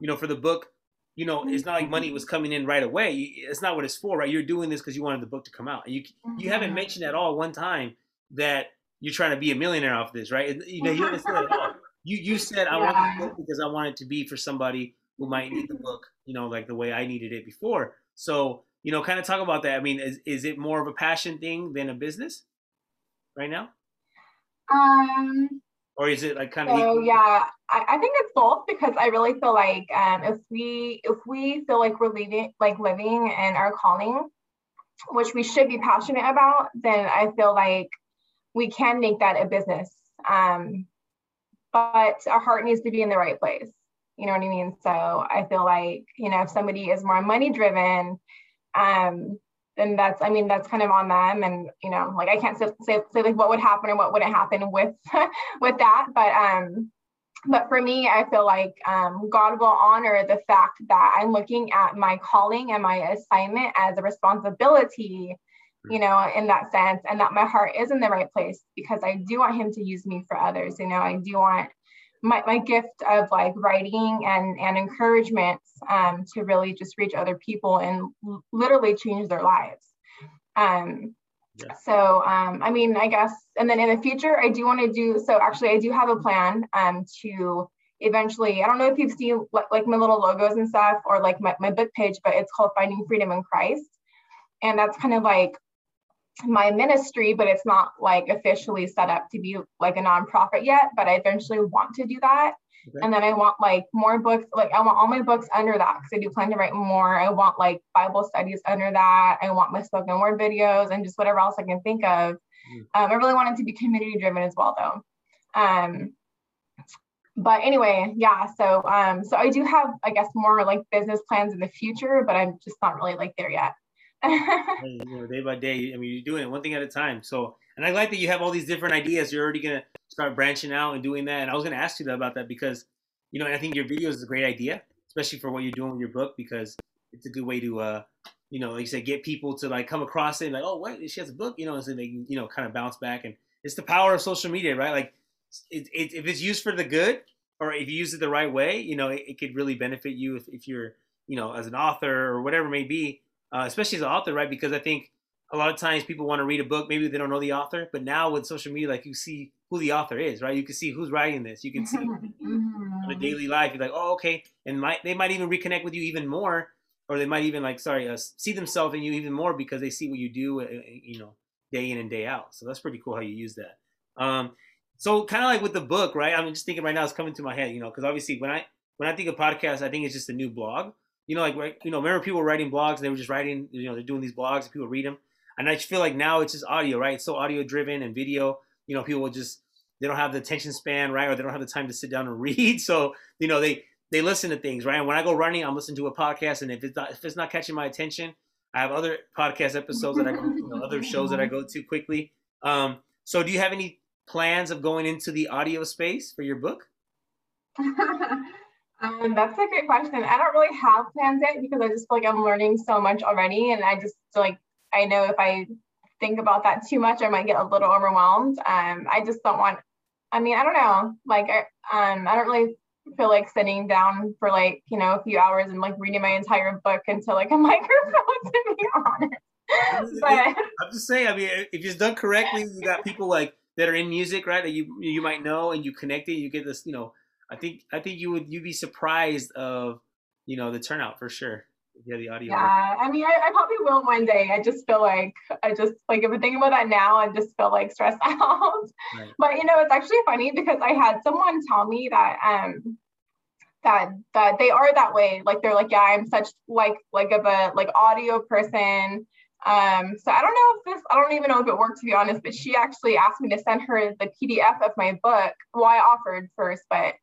you know, for the book. You know, it's not like money was coming in right away. It's not what it's for, right? You're doing this because you wanted the book to come out. You you haven't mentioned at all one time that you're trying to be a millionaire off this, right? You know, you haven't said at all. You you said I want the book because I want it to be for somebody who might need the book, you know, like the way I needed it before. So, you know, kind of talk about that. I mean, is is it more of a passion thing than a business right now? Um. Or is it like kind of? So yeah, I, I think it's both, because I really feel like um, if we if we feel like we're living like living in our calling, which we should be passionate about, then I feel like we can make that a business. Um, but our heart needs to be in the right place. You know what I mean? So I feel like, you know, if somebody is more money driven, um, then that's, I mean, that's kind of on them. And, you know, like, I can't say, say, say like what would happen or what wouldn't happen with, with that. But, um, but for me, I feel like, um, God will honor the fact that I'm looking at my calling and my assignment as a responsibility, you know, in that sense, and that my heart is in the right place, because I do want him to use me for others. You know, I do want my, my gift of like writing and, and encouragement um, to really just reach other people and l- literally change their lives. Um, yeah. So, um, I mean, I guess, and then in the future, I do want to do, so actually I do have a plan um, to eventually, I don't know if you've seen like, like my little logos and stuff, or like my, my book page, but it's called Finding Freedom in Christ. And that's kind of like my ministry, but it's not like officially set up to be like a nonprofit yet, but I eventually want to do that. Okay. And then I want like more books, like I want all my books under that, because I do plan to write more. I want like Bible studies under that. I want my spoken word videos and just whatever else I can think of. Mm. Um, I really want it to be community driven as well though. Um, but anyway, yeah. So, um, so I do have, I guess, more like business plans in the future, but I'm just not really like there yet. You know, day by day, I mean, you're doing it one thing at a time. So, and I like that you have all these different ideas. You're already going to start branching out and doing that. And I was going to ask you that, about that, because, you know, I think your videos is a great idea, especially for what you're doing with your book, because it's a good way to, uh, you know, like you said, get people to like come across it and like, oh, what? She has a book, you know, and so they can, you know, kind of bounce back. And it's the power of social media, right? Like it, it, if it's used for the good, or if you use it the right way, you know, it, it could really benefit you if, if you're, you know, as an author or whatever it may be. Uh, especially as an author, right? Because I think a lot of times people want to read a book, maybe they don't know the author, but now with social media, like you see who the author is, right? You can see who's writing this. You can see on a daily life, you're like, oh, okay. And might, they might even reconnect with you even more, or they might even like, sorry, uh, see themselves in you even more, because they see what you do, uh, you know, day in and day out. So that's pretty cool how you use that. Um, so kind of like with the book, right? I'm just thinking right now, it's coming to my head, you know, because obviously when I, when I think of podcasts, I think it's just a new blog. You know, like, you know, remember people were writing blogs and they were just writing, you know, they're doing these blogs and people read them. And I just feel like now it's just audio, right? It's so audio driven and video, you know, people will just, they don't have the attention span, right? Or they don't have the time to sit down and read. So, you know, they, they listen to things, right? And when I go running, I'm listening to a podcast, and if it's not, if it's not catching my attention, I have other podcast episodes that I go to, you know, other shows that I go to quickly. Um, so do you have any plans of going into the audio space for your book? Um, that's a great question. I don't really have plans yet, because I just feel like I'm learning so much already. And I just feel like, I know if I think about that too much, I might get a little overwhelmed. Um, I just don't want, I mean, I don't know, like, I, um, I don't really feel like sitting down for like, you know, a few hours and like reading my entire book into like a microphone, to be honest. But, I'm just saying, I mean, if it's done correctly, you got people like that are in music, right? That you, you might know, and you connect it, you get this, you know, I think I think you would you'd be surprised of, you know, the turnout for sure. Yeah, the audio. Yeah, I mean, I, I probably will one day. I just feel like I just like if I think about that now, I just feel like stressed out. Right. But you know, it's actually funny, because I had someone tell me that um that that they are that way. Like they're like, yeah, I'm such like like of a like audio person. Um, so I don't know if this, I don't even know if it worked, to be honest, but she actually asked me to send her the P D F of my book. Well, I offered first, but,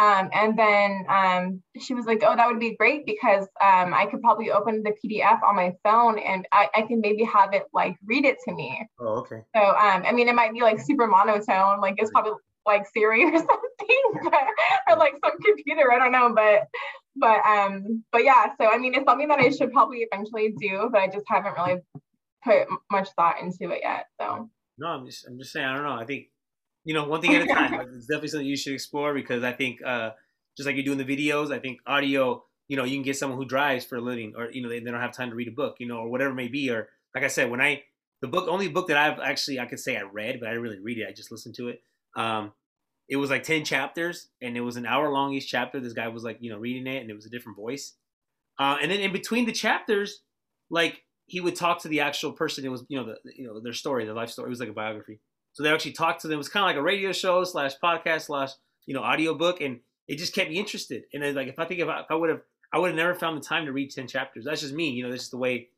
um, and then, um, she was like, oh, that would be great, because, um, I could probably open the P D F on my phone, and I, I can maybe have it like read it to me. Oh, okay. So, um, I mean, it might be like super monotone, like it's probably like Siri or something, but, or like some computer, I don't know, but but um but yeah, so I mean, it's something that I should probably eventually do, but I just haven't really put much thought into it yet. So no, I'm just I'm just saying, I don't know. I think, you know, one thing at a time. It's definitely something you should explore, because I think uh just like you do in the videos, I think audio, you know, you can get someone who drives for a living, or, you know, they, they don't have time to read a book, you know, or whatever it may be. Or like I said, when I, the book, only book that I've actually, I could say I read, but I didn't really read it. I just listened to it. Um, it was like ten chapters, and it was an hour long each chapter. This guy was like, you know, reading it, and it was a different voice. Uh, and then in between the chapters, like he would talk to the actual person. It was, you know, the, you know, their story, their life story. It was like a biography. So they actually talked to them. It was kind of like a radio show slash podcast slash, you know, audio book. And it just kept me interested. And then, like, if I think about, if I would have, I would have never found the time to read ten chapters. That's just me. You know, that's just the way.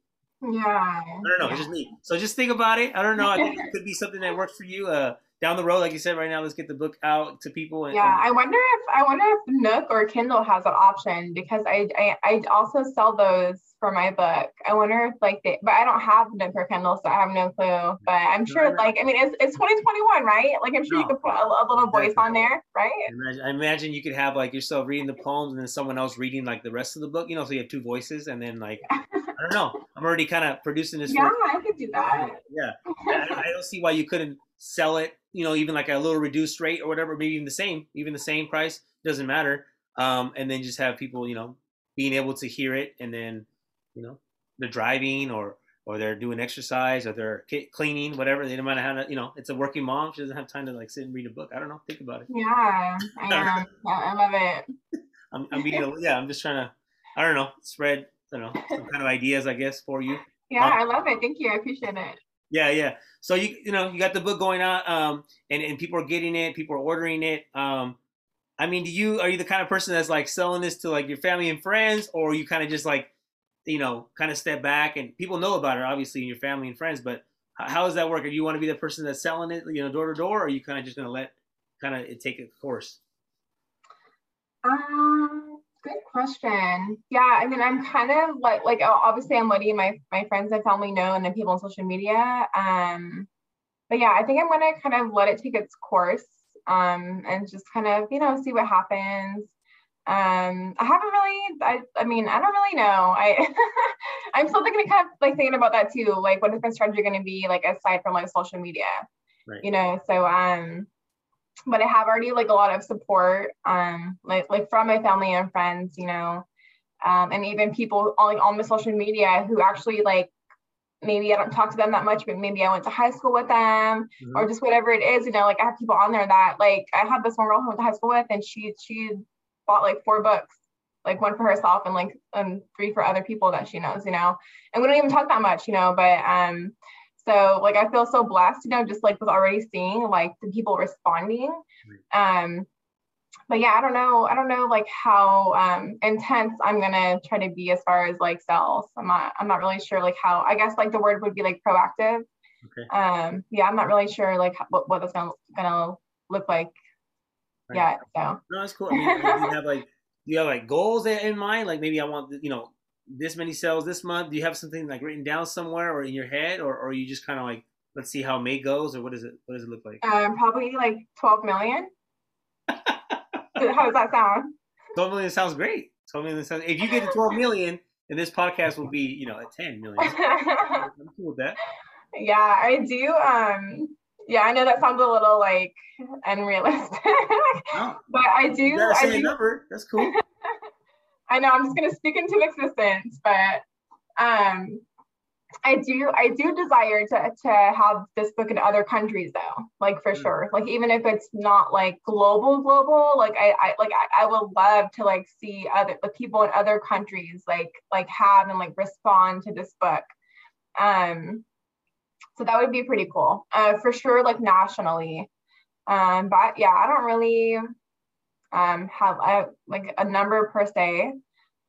Yeah. I don't know. Yeah. It's just me. So just think about it. I don't know. I think it could be something that works for you uh, down the road. Like you said, right now, let's get the book out to people. And, yeah. And I wonder if, I wonder if Nook or Kindle has that option, because I, I, I also sell those for my book. I wonder if like, they, but I don't have Nook or Kindle, so I have no clue, but I'm sure no, like, I mean, it's, it's twenty twenty-one, right? Like, I'm sure no, you could put a, a little voice on there, right? I imagine, I imagine you could have like yourself reading the poems and then someone else reading like the rest of the book, you know, so you have two voices and then like, I don't know. I'm already kind of producing this. Yeah, work. I could do that. Yeah. I, I don't see why you couldn't sell it, you know, even like a little reduced rate or whatever, maybe even the same, even the same price, doesn't matter. Um, and then just have people, you know, being able to hear it. And then, you know, they're driving or, or they're doing exercise or they're cleaning, whatever. They don't matter how to, you know, it's a working mom. She doesn't have time to like sit and read a book. I don't know. Think about it. Yeah. I know. I love it. I'm, I'm being, a, yeah, I'm just trying to, I don't know, spread, I don't know, some kind of ideas, I guess, for you. Yeah, um, I love it. Thank you. I appreciate it. Yeah, yeah. So you you know, you got the book going out, um, and, and people are getting it, people are ordering it. Um, I mean, do you are you the kind of person that's like selling this to like your family and friends, or are you kind of just like, you know, kind of step back and people know about it, obviously, in your family and friends, but how does that work? Do you want to be the person that's selling it, you know, door to door, or are you kind of just gonna let kind of it take a course? Um Good question. Yeah, I mean, I'm kind of like, like obviously I'm letting my, my friends and family know, and then people on social media. Um, but yeah, I think I'm gonna kind of let it take its course, um, and just kind of, you know, see what happens. Um, I haven't really, I, I mean, I don't really know. I, I'm still thinking, kind of like thinking about that too. Like, what is my strategy gonna be, like, aside from like social media, right. You know? So, um, but I have already like a lot of support, um, like, like from my family and friends, you know, um, and even people on, on my social media who actually like, maybe I don't talk to them that much, but maybe I went to high school with them, mm-hmm. or just whatever it is, you know, like I have people on there that like, I had this one girl who I went to high school with, and she, she bought like four books, like one for herself and like um, three for other people that she knows, you know, and we don't even talk that much, you know, but, um, so like, I feel so blessed, you know, just like with already seeing like the people responding. Um, but yeah, I don't know. I don't know like how um, intense I'm going to try to be as far as like sales. I'm not, I'm not really sure like how, I guess like the word would be like proactive. Okay. Um, yeah, I'm not really sure like what, what that's going to look like right. yet. So. No, that's cool. I mean, do you have like, do you have like goals in mind? Like maybe I want, you know, this many sales this month. Do you have something like written down somewhere or in your head, or, or are you just kind of like, let's see how May goes, or what is it? What does it look like? Um, probably like twelve million. How does that sound? twelve million sounds great. twelve million sounds. If you get to twelve million, then this podcast will be, you know, at ten million. I'm cool with that. Yeah, I do. Um, yeah, I know that sounds a little like unrealistic, no. But I do. You gotta say I do. A number. That's cool. I know I'm just going to speak into existence, but um, I do, I do desire to, to have this book in other countries though, like for mm-hmm. sure. Like, even if it's not like global, global, like I, I, like I, I would love to like see other like, people in other countries, like, like have and like respond to this book. Um, so that would be pretty cool uh, for sure. Like nationally. Um, but yeah, I don't really, um, have a, like a number per se.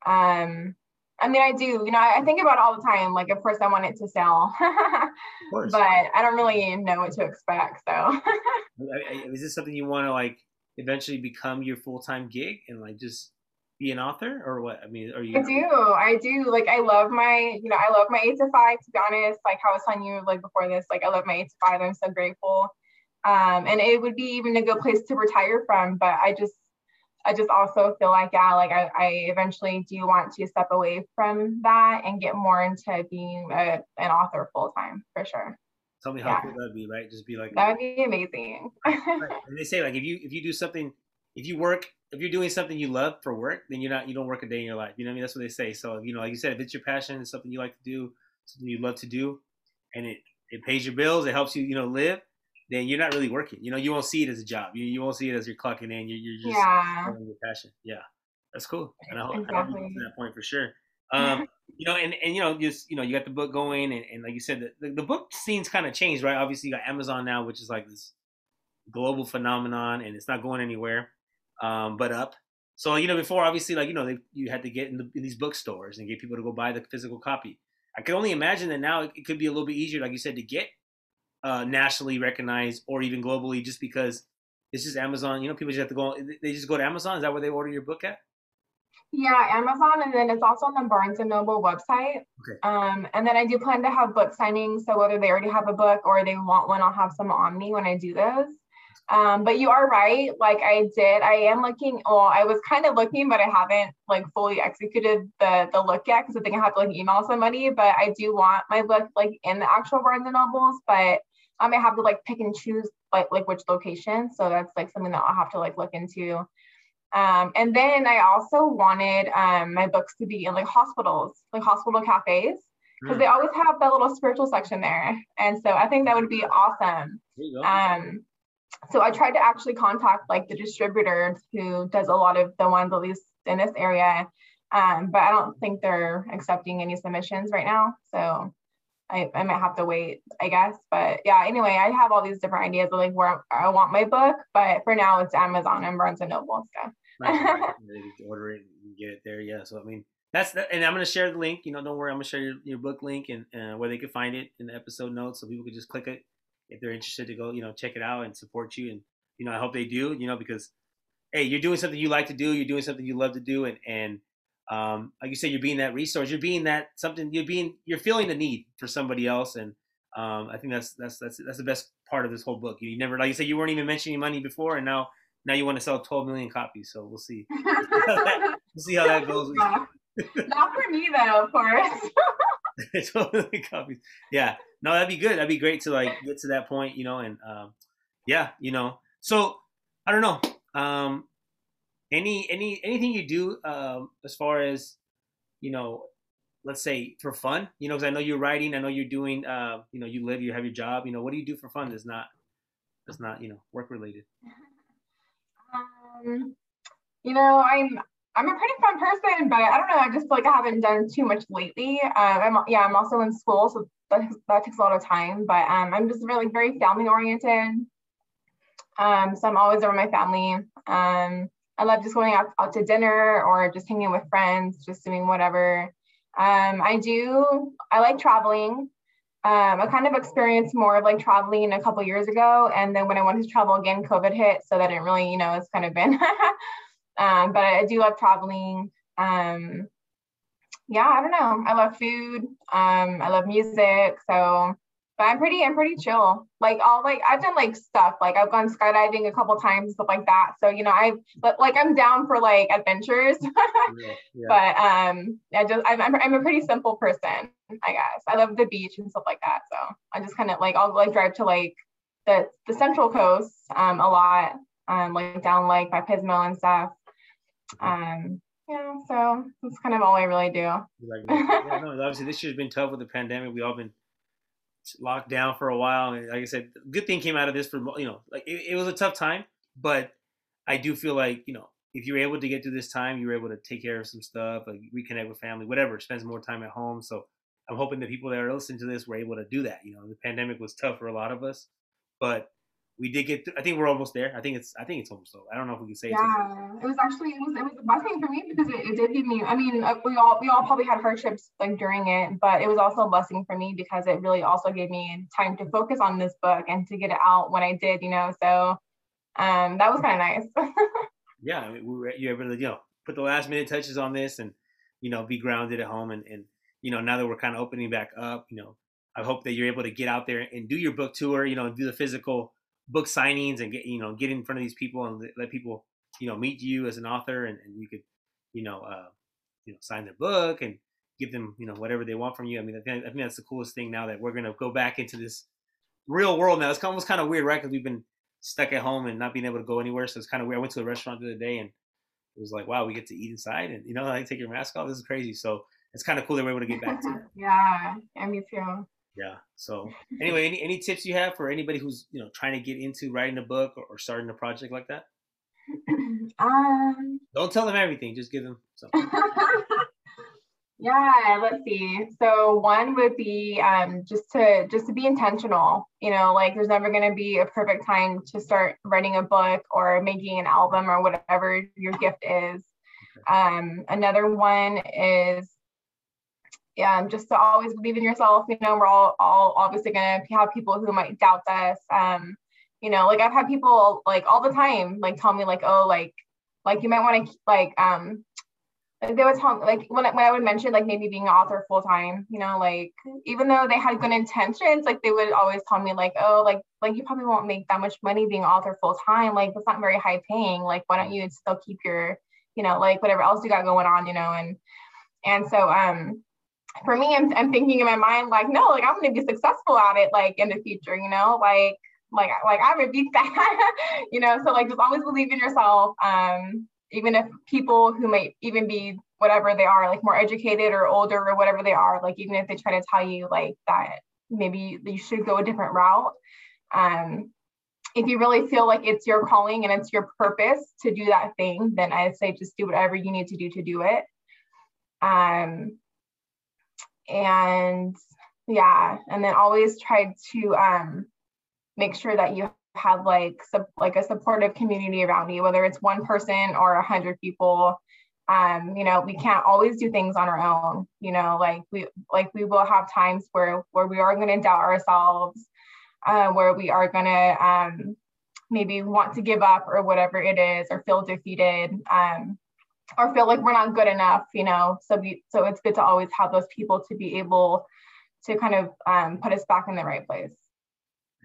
Um, I mean, I do, you know, I, I think about it all the time. Like, of course I want it to sell, but I don't really know what to expect. So is this something you want to like eventually become your full-time gig and like just be an author or what? I mean, are you? I do. I do. Like, I love my, you know, I love my eight to five, to be honest, like how I was telling you like before this, like I love my eight to five. I'm so grateful. Um, and it would be even a good place to retire from. But I just, I just also feel like, yeah, like I, I eventually do want to step away from that and get more into being a, an author full time for sure. Tell me how yeah. cool that'd be, right? Just be like, that would be amazing. And they say like, if you, if you do something, if you work, if you're doing something you love for work, then you're not, you don't work a day in your life. You know what I mean? That's what they say. So, you know, like you said, if it's your passion, it's something you like to do, something you love to do, and it, it pays your bills, it helps you, you know, live, then you're not really working. You know, you won't see it as a job. You, you won't see it as you're clocking in. You're, you're just yeah. following your passion. Yeah. That's cool. And I hope, exactly. I hope you get to that point for sure. Um, you know, and, and, you know, just, you know, you got the book going and, and like you said, the, the, the book scene's kind of changed, right? Obviously you got Amazon now, which is like this global phenomenon and it's not going anywhere, um, but up. So, you know, before obviously, like, you know, they, you had to get in, the, in these bookstores and get people to go buy the physical copy. I could only imagine that now it, it could be a little bit easier, like you said, to get uh, nationally recognized or even globally, just because it's just Amazon, you know, people just have to go, they just go to Amazon. Is that where they order your book at? Yeah, Amazon, and then it's also on the Barnes and Noble website. Okay. Um, and then I do plan to have book signings, so whether they already have a book or they want one, I'll have some on me when I do those. Um, but you are right, like I did, I am looking, well, I was kind of looking, but I haven't like fully executed the the look yet, because I think I have to like email somebody, but I do want my book like in the actual Barnes and Nobles, but um, I have to like pick and choose like, like which location, so that's like something that I'll have to like look into. Um, and then I also wanted um, my books to be in like hospitals, like hospital cafes, because mm. they always have that little spiritual section there. And so I think that would be awesome. Um, so I tried to actually contact like the distributor who does a lot of the ones at least in this area. Um, but I don't think they're accepting any submissions right now. So I, I might have to wait, I guess. But yeah, anyway, I have all these different ideas of like where I want my book, but for now it's Amazon and Barnes and Noble and stuff. Right, right. Order it and get it there. Yeah. So I mean, that's that, and I'm gonna share the link. You know, don't worry. I'm gonna share your, your book link and uh, where they can find it in the episode notes, so people can just click it if they're interested to go. You know, check it out and support you. And you know, I hope they do. You know, because hey, you're doing something you like to do. You're doing something you love to do. And and um, like you said, you're being that resource. You're being that something. You're being. You're feeling the need for somebody else. And um, I think that's that's that's that's the best part of this whole book. You, you never, like you said, you weren't even mentioning money before, and now. Now you want to sell twelve million copies, so we'll see. We'll see how that goes. Yeah. Not for me though, of course. twelve million copies. Yeah. No, that'd be good. That'd be great to like get to that point, you know. And um, yeah, you know. So I don't know. Um, any any anything you do um, as far as you know, let's say for fun, you know, because I know you're writing, I know you're doing, uh, you know, you live, you have your job, you know. What do you do for fun that's not that's not you know work related? Um, you know, I'm, I'm a pretty fun person, but I don't know. I just feel like I haven't done too much lately. Um, I'm, yeah, I'm also in school, so that, that takes a lot of time, but, um, I'm just really very family oriented. Um, so I'm always around my family. Um, I love just going out, out to dinner or just hanging with friends, just doing whatever. Um, I do, I like traveling. Um, I kind of experienced more of like traveling a couple years ago. And then when I wanted to travel again, COVID hit. So that didn't really, you know, it's kind of been, um, but I do love traveling. Um, yeah, I don't know. I love food. Um, I love music. So, but I'm pretty, I'm pretty chill. Like all like, I've done like stuff, like I've gone skydiving a couple times, stuff like that. So, you know, I, but like, I'm down for like adventures, yeah, yeah. But, um, I just, I'm, I'm, I'm a pretty simple person. I guess I love the beach and stuff like that, so I just kind of like I'll like drive to like the the Central Coast um a lot, um like down like by Pismo and stuff, um yeah. So that's kind of all I really do. Like, yeah, no, obviously this year's been tough with the pandemic. We all been locked down for a while, and like I said, good thing came out of this for you know like it, it was a tough time, but I do feel like you know if you're able to get through this time, you're able to take care of some stuff, like reconnect with family, whatever, spend more time at home. So I'm hoping that people that are listening to this were able to do that. You know, the pandemic was tough for a lot of us, but we did get through. I think we're almost there. I think it's, I think it's almost over. I don't know if we can say. Yeah, it was actually, it was, it was a blessing for me because it, it did give me, I mean, we all, we all probably had hardships like during it, but it was also a blessing for me because it really also gave me time to focus on this book and to get it out when I did, you know, so um, that was kind of nice. Yeah. I mean, we were, you able to, you know, put the last minute touches on this and, you know, be grounded at home and, and, you know, now that we're kind of opening back up, you know, I hope that you're able to get out there and do your book tour, you know, do the physical book signings and get, you know, get in front of these people and let people, you know, meet you as an author, and, and you could, you know, uh, you know, sign their book and give them, you know, whatever they want from you. I mean, I think, I think that's the coolest thing now that we're going to go back into this real world now. It's almost kind of weird, right? Because we've been stuck at home and not being able to go anywhere. So it's kind of weird. I went to a restaurant the other day and it was like, wow, we get to eat inside and, you know, like take your mask off. This is crazy. So it's kind of cool that we're able to get back to it. Yeah, and me too. Yeah. So anyway, any, any tips you have for anybody who's, you know, trying to get into writing a book or, or starting a project like that? Um, Don't tell them everything. Just give them something. Yeah. Let's see. So one would be um, just to, just to be intentional, you know, like there's never going to be a perfect time to start writing a book or making an album or whatever your gift is. Okay. Um, another one is, yeah, just to always believe in yourself. You know, we're all, all obviously going to have people who might doubt us. Um, you know, like I've had people like all the time, like tell me like, oh, like, like you might want to like, um, they would tell me like when I, when I would mention like maybe being an author full time, you know, like even though they had good intentions, like they would always tell me like, oh, like, like you probably won't make that much money being an author full time. Like that's not very high paying. Like, why don't you still keep your, you know, like whatever else you got going on, you know? And, and so, um, for me, I'm, I'm thinking in my mind, like, no, like I'm going to be successful at it, like in the future, you know, like, like, like I would beat that, you know, so like, just always believe in yourself. Um, even if people who might even be whatever they are, like more educated or older or whatever they are, like, even if they try to tell you like that, maybe you should go a different route. Um, if you really feel like it's your calling and it's your purpose to do that thing, then I'd say just do whatever you need to do to do it. Um, And yeah, and then always try to um, make sure that you have like sub, like a supportive community around you, whether it's one person or a hundred people. Um, you know, we can't always do things on our own. You know, like we like we will have times where where we are going to doubt ourselves, uh, where we are going to um, maybe want to give up or whatever it is, or feel defeated. Um, or feel like we're not good enough, you know, so we, so it's good to always have those people to be able to kind of um, put us back in the right place.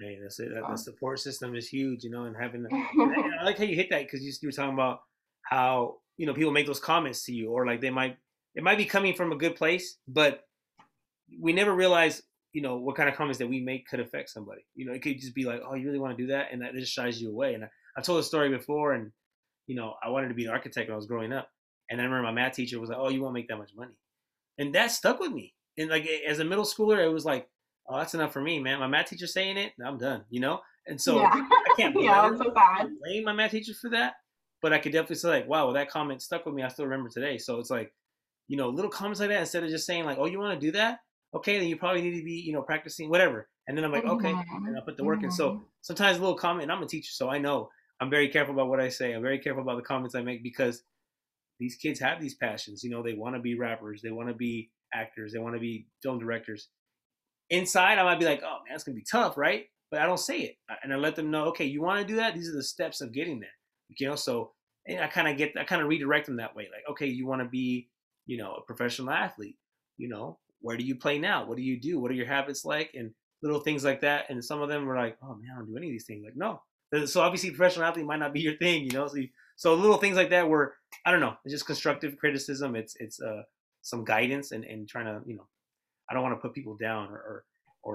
Hey, that's it. So. That, the support system is huge, you know, and having, the, and I like how you hit that, because you, you were talking about how, you know, people make those comments to you, or like they might, it might be coming from a good place, but we never realize, you know, what kind of comments that we make could affect somebody. You know, it could just be like, oh, you really want to do that? And that just shies you away. And I, I've told a story before, and you know, I wanted to be an architect when I was growing up. And I remember my math teacher was like, oh, you won't make that much money. And that stuck with me. And like, as a middle schooler, it was like, oh, that's enough for me, man. My math teacher's saying it, I'm done, you know? And so yeah. I can't blame, yeah, so I can't blame my math teacher for that, but I could definitely say like, wow, well, that comment stuck with me. I still remember today. So it's like, you know, little comments like that, instead of just saying like, oh, you want to do that? Okay, then you probably need to be, you know, practicing, whatever. And then I'm like, mm-hmm. okay, and I put the work mm-hmm. in. So sometimes a little comment, and I'm a teacher, so I know. I'm very careful about what I say. I'm very careful about the comments I make, because these kids have these passions. You know, they want to be rappers. They want to be actors. They want to be film directors. Inside, I might be like, oh, man, it's going to be tough, right? But I don't say it. And I let them know, okay, you want to do that? These are the steps of getting there. You know, so and I kind of get, I kind of redirect them that way. Like, okay, you want to be, you know, a professional athlete. You know, where do you play now? What do you do? What are your habits like? And little things like that. And some of them were like, oh, man, I don't do any of these things. Like, no. So obviously professional athlete might not be your thing, you know? So, you, so little things like that were, I don't know, it's just constructive criticism. It's, it's uh, some guidance and, and trying to, you know, I don't want to put people down or, or,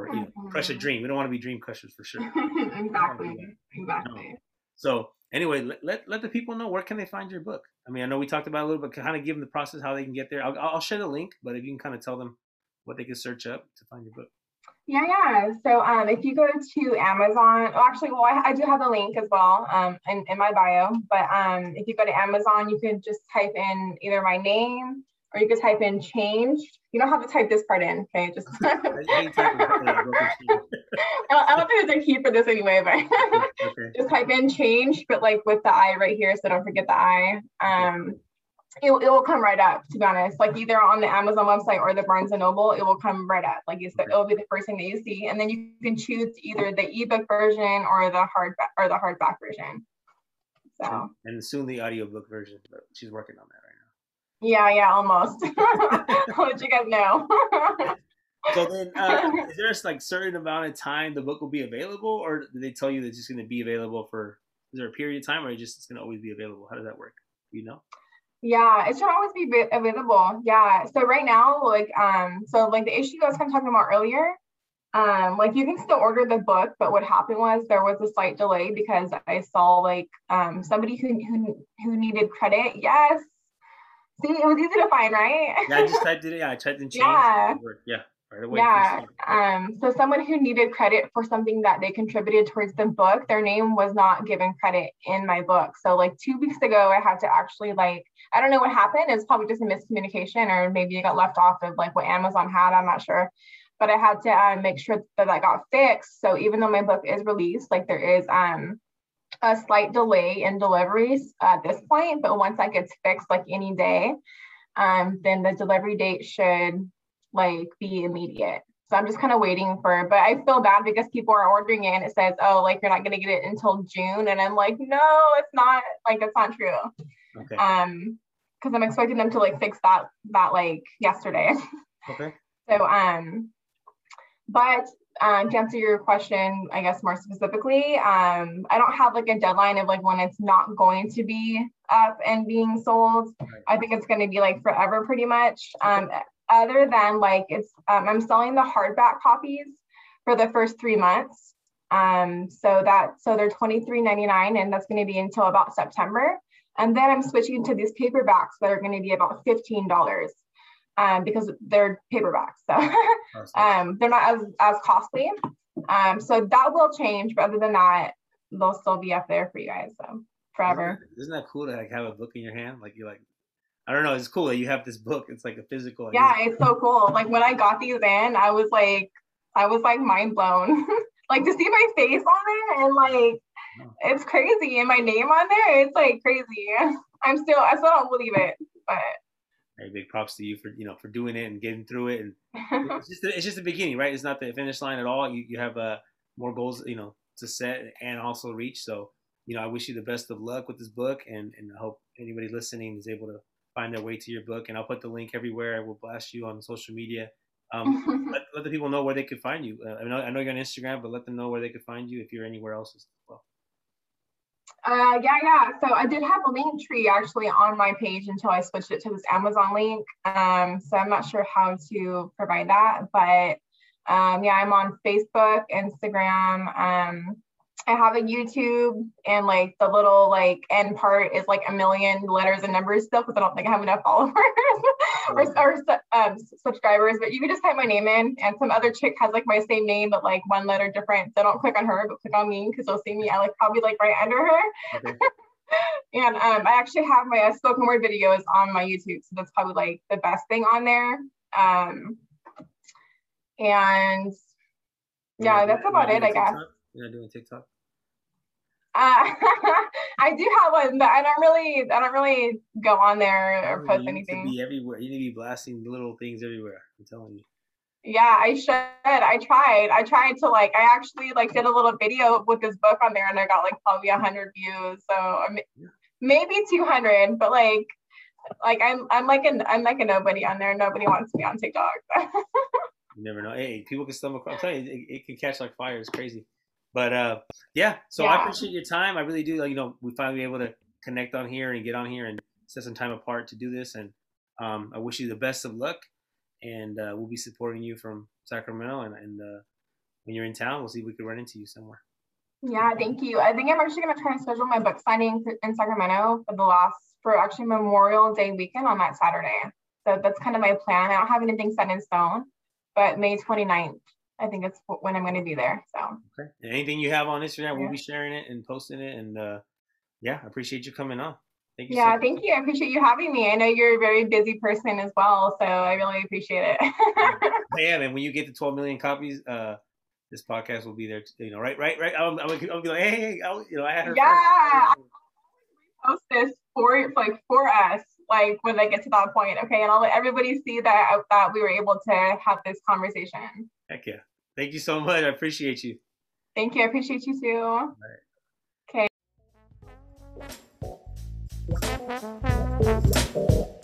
or you know, crush a dream. We don't want to be dream crushers for sure. Exactly. Exactly. No. So anyway, let, let, let the people know, where can they find your book? I mean, I know we talked about it a little bit, kind of give them the process, how they can get there. I'll, I'll share the link, but if you can kind of tell them what they can search up to find your book. Yeah, yeah. So um, if you go to Amazon, oh, actually, well, I, I do have the link as well um, in, in my bio. But um, if you go to Amazon, you can just type in either my name or you could type in change. You don't have to type this part in, okay? Just I don't think there's a key for this anyway, but okay. Just type in change, but like with the I right here, so don't forget the I. Um, It, it will come right up, to be honest, like either on the Amazon website or the Barnes and Noble, it will come right up. Like it's the, it'll be the first thing that you see. And then you can choose either the ebook version or the hard or the hardback version. So and, and soon the audiobook version, but she's working on that right now. Yeah, yeah, almost. I'll let you guys know. So then, uh, is there like certain amount of time the book will be available, or do they tell you that it's just going to be available for? Is there a period of time, or just it's going to always be available? How does that work? You know? Yeah, it should always be available. Yeah. So right now, like, um, so like the issue I was kind of talking about earlier, um, like you can still order the book, but what happened was there was a slight delay because I saw like um somebody who who who needed credit. Yes. See, it was easy to find, right? Yeah, I just typed it in. I typed in change. Yeah. Yeah. Yeah. Um, so someone who needed credit for something that they contributed towards the book, their name was not given credit in my book. So like two weeks ago, I had to actually like, I don't know what happened. It was probably just a miscommunication, or maybe it got left off of like what Amazon had. I'm not sure. But I had to uh, make sure that that got fixed. So even though my book is released, like there is um, a slight delay in deliveries at this point. But once that gets fixed, like any day, um, then the delivery date should like be immediate. So I'm just kind of waiting for, but I feel bad because people are ordering it and it says, oh, like you're not going to get it until June. And I'm like, no, it's not like, that's not true. Okay. Um, cause I'm expecting them to like fix that, that like yesterday. Okay. So, um, but, um, to answer your question, I guess more specifically, um, I don't have like a deadline of like when it's not going to be up and being sold. Right. I think it's going to be like forever pretty much. Okay. Um, other than like it's um, I'm selling the hardback copies for the first three months, um so that so they're twenty-three ninety-nine, and that's going to be until about September, and then I'm switching to these paperbacks that are going to be about fifteen dollars, um because they're paperbacks, so um they're not as, as costly, um so that will change, but other than that they'll still be up there for you guys so forever. Isn't that cool to like have a book in your hand, like you're like, I don't know. It's cool that you have this book. It's like a physical. Yeah, it's so cool. Like when I got these in, I was like, I was like mind blown. Like to see my face on there and like, oh. It's crazy. And my name on there, it's like crazy. I'm still, I still don't believe it. But hey, big props to you for, you know, for doing it and getting through it. And it's just, the, it's just the beginning, right? It's not the finish line at all. You you have uh, more goals, you know, to set and also reach. So, you know, I wish you the best of luck with this book, and and I hope anybody listening is able to find their way to your book, and I'll put the link everywhere. I will blast you on social media. Um, let, let the people know where they could find you. Uh, I, know, I know you're on Instagram, but let them know where they could find you if you're anywhere else as well. Uh, yeah, yeah. So I did have a link tree actually on my page until I switched it to this Amazon link. Um, so I'm not sure how to provide that, but um, yeah, I'm on Facebook, Instagram. Um, I have a YouTube, and like the little like end part is like a million letters and numbers still because I don't think I have enough followers or, or um, subscribers, but you can just type my name in, and some other chick has like my same name but like one letter different, so don't click on her but click on me because you'll see me I like probably like right under her. Okay. And um, I actually have my uh, spoken word videos on my YouTube, so that's probably like the best thing on there, um, and yeah, that's about it, I guess. You're not doing TikTok? Uh, I do have one, but I don't really, I don't really go on there or post anything. You need to be everywhere. You need to be blasting little things everywhere. I'm telling you. Yeah, I should. I tried. I tried to like. I actually like did a little video with this book on there, and I got like probably a hundred views. So I'm, yeah. Maybe two hundred, but like, like I'm, I'm like an, I'm like a nobody on there. Nobody wants to be on TikTok. You never know. Hey, people can stumble across. I'm telling you, it, it can catch like fire. It's crazy. But uh, yeah, so yeah. I appreciate your time. I really do. Like, you know, we finally able to connect on here and get on here and set some time apart to do this. And um, I wish you the best of luck. And uh, we'll be supporting you from Sacramento. And, and uh, when you're in town, we'll see if we can run into you somewhere. Yeah, thank you. I think I'm actually going to try to schedule my book signing in Sacramento for the last, for actually Memorial Day weekend on that Saturday. So that's kind of my plan. I don't have anything set in stone, but May twenty-ninth. I think that's when I'm going to be there. So okay. And anything you have on Instagram, yeah. We'll be sharing it and posting it. And uh, yeah, I appreciate you coming on. Thank you. Yeah, so thank you. I appreciate you having me. I know you're a very busy person as well, so I really appreciate it. Yeah, and when you get to twelve million copies, uh, this podcast will be there. You know, right, right, right. I'll, I'll, I'll be like, hey, hey, I'll, you know, I had her. Yeah, post this for like for us. Like when I get to that point, okay, and I'll let everybody see that that we were able to have this conversation. Heck yeah. Thank you so much. I appreciate you. Thank you. I appreciate you too. All right. Okay.